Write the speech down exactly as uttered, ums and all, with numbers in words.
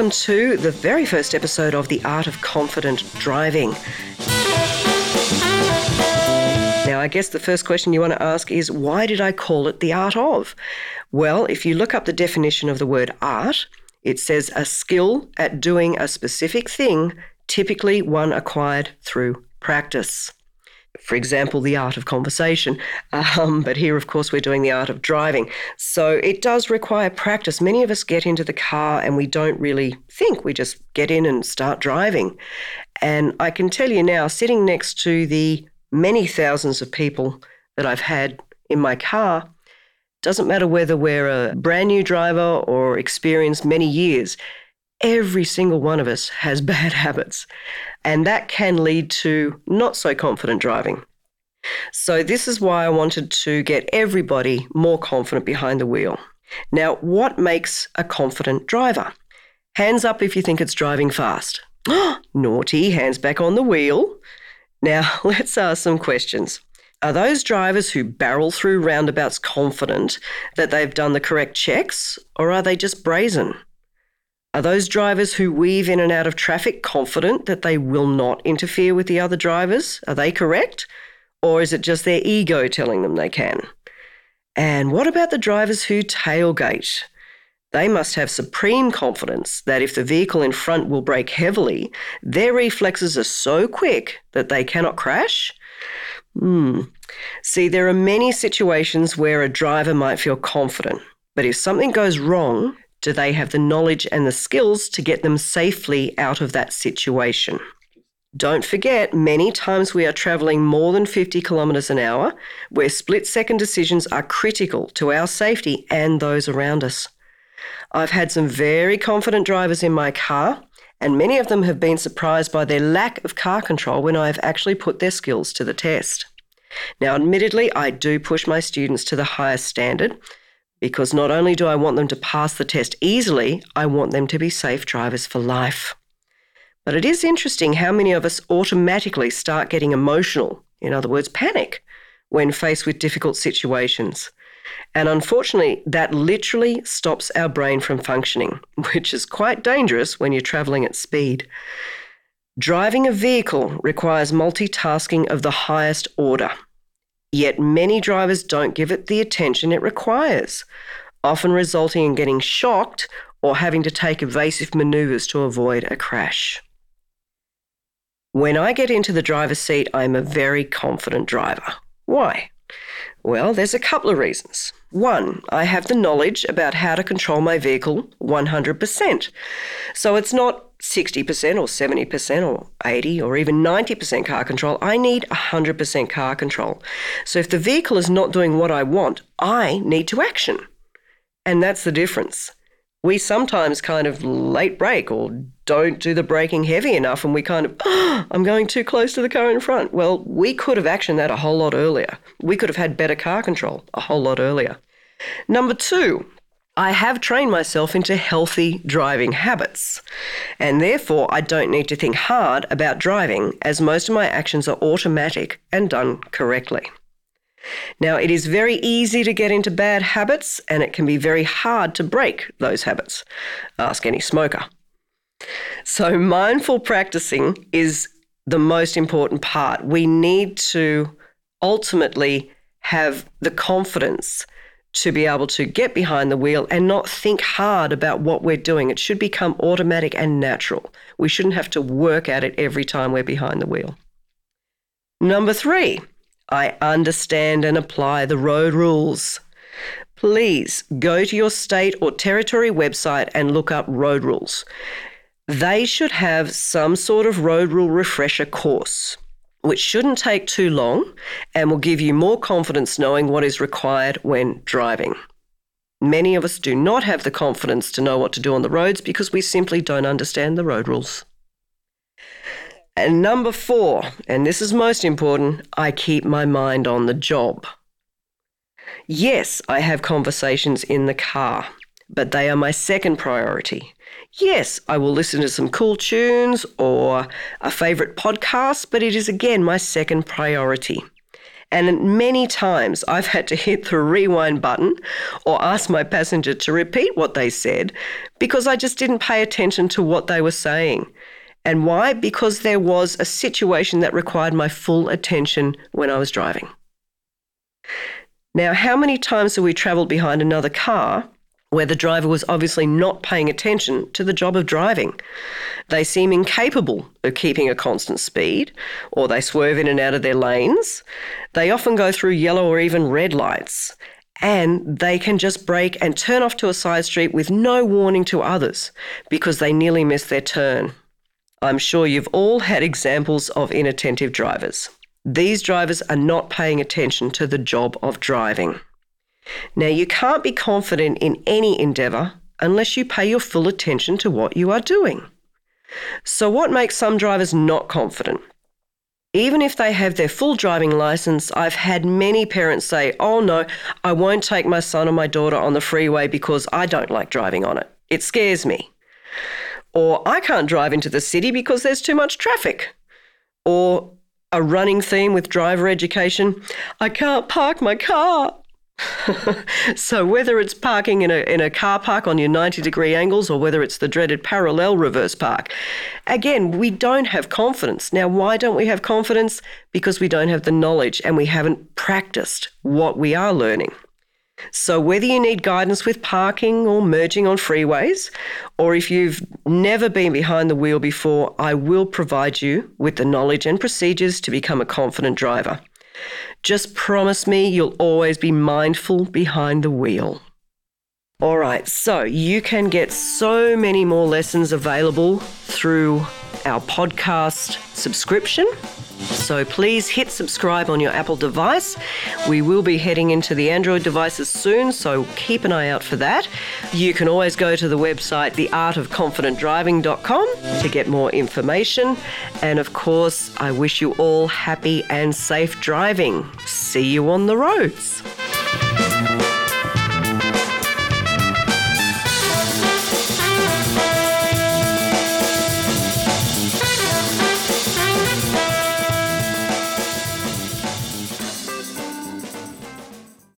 welcome to the very first episode of The Art of Confident Driving. Now, I guess the first question you want to ask is, why did I call it the art of? Well, if you look up the definition of the word art, it says a skill at doing a specific thing, typically one acquired through practice. For example, the art of conversation. Um, but here, of course, we're doing the art of driving. So it does require practice. Many of us get into the car and we don't really think. We just get in and start driving. And I can tell you now, sitting next to the many thousands of people that I've had in my car, doesn't matter whether we're a brand new driver or experienced many years, every single one of us has bad habits, and that can lead to not so confident driving. So this is why I wanted to get everybody more confident behind the wheel. Now, what makes a confident driver? Hands up if you think it's driving fast. Naughty, hands back on the wheel. Now, let's ask some questions. Are those drivers who barrel through roundabouts confident that they've done the correct checks, or are they just brazen? Are those drivers who weave in and out of traffic confident that they will not interfere with the other drivers? Are they correct? Or is it just their ego telling them they can? And what about the drivers who tailgate? They must have supreme confidence that if the vehicle in front will brake heavily, their reflexes are so quick that they cannot crash. Hmm. See, there are many situations where a driver might feel confident, but if something goes wrong, do they have the knowledge and the skills to get them safely out of that situation? Don't forget, many times we are traveling more than fifty kilometres an hour, where split-second decisions are critical to our safety and those around us. I've had some very confident drivers in my car, and many of them have been surprised by their lack of car control when I have actually put their skills to the test. Now, admittedly, I do push my students to the highest standard, because not only do I want them to pass the test easily, I want them to be safe drivers for life. But it is interesting how many of us automatically start getting emotional, in other words, panic, when faced with difficult situations. And unfortunately, that literally stops our brain from functioning, which is quite dangerous when you're traveling at speed. Driving a vehicle requires multitasking of the highest order. Yet many drivers don't give it the attention it requires, often resulting in getting shocked or having to take evasive manoeuvres to avoid a crash. When I get into the driver's seat, I'm a very confident driver. Why? Well, there's a couple of reasons. One, I have the knowledge about how to control my vehicle one hundred percent. So it's not sixty percent or seventy percent or eighty or even ninety percent car control. I need one hundred percent car control. So if the vehicle is not doing what I want, I need to action. And that's the difference. We sometimes kind of late brake or don't do the braking heavy enough, and we kind of, oh, I'm going too close to the car in front. Well, we could have actioned that a whole lot earlier. We could have had better car control a whole lot earlier. Number two, I have trained myself into healthy driving habits, and therefore I don't need to think hard about driving, as most of my actions are automatic and done correctly. Now, it is very easy to get into bad habits, and it can be very hard to break those habits. Ask any smoker. So mindful practicing is the most important part. We need to ultimately have the confidence to be able to get behind the wheel and not think hard about what we're doing. It should become automatic and natural. We shouldn't have to work at it every time we're behind the wheel. Number three, I understand and apply the road rules. Please go to your state or territory website and look up road rules. They should have some sort of road rule refresher course, which shouldn't take too long and will give you more confidence knowing what is required when driving. Many of us do not have the confidence to know what to do on the roads because we simply don't understand the road rules. And number four, and this is most important, I keep my mind on the job. Yes, I have conversations in the car, but they are my second priority. Yes, I will listen to some cool tunes or a favourite podcast, but it is again my second priority. And many times I've had to hit the rewind button or ask my passenger to repeat what they said because I just didn't pay attention to what they were saying. And why? Because there was a situation that required my full attention when I was driving. Now, how many times have we travelled behind another car where the driver was obviously not paying attention to the job of driving? They seem incapable of keeping a constant speed, or they swerve in and out of their lanes. They often go through yellow or even red lights, and they can just brake and turn off to a side street with no warning to others because they nearly missed their turn. I'm sure you've all had examples of inattentive drivers. These drivers are not paying attention to the job of driving. Now, you can't be confident in any endeavour unless you pay your full attention to what you are doing. So what makes some drivers not confident? Even if they have their full driving licence, I've had many parents say, oh no, I won't take my son or my daughter on the freeway because I don't like driving on it. It scares me. Or I can't drive into the city because there's too much traffic. Or a running theme with driver education, I can't park my car. So whether it's parking in a in a car park on your ninety degree angles or whether it's the dreaded parallel reverse park, again, we don't have confidence. Now, why don't we have confidence? Because we don't have the knowledge and we haven't practiced what we are learning. So whether you need guidance with parking or merging on freeways, or if you've never been behind the wheel before, I will provide you with the knowledge and procedures to become a confident driver. Just promise me you'll always be mindful behind the wheel. All right, so you can get so many more lessons available through our podcast subscription. So please hit subscribe on your Apple device. We will be heading into the Android devices soon, so keep an eye out for that. You can always go to the website the art of confident driving dot com to get more information. And of course, I wish you all happy and safe driving. See you on the roads.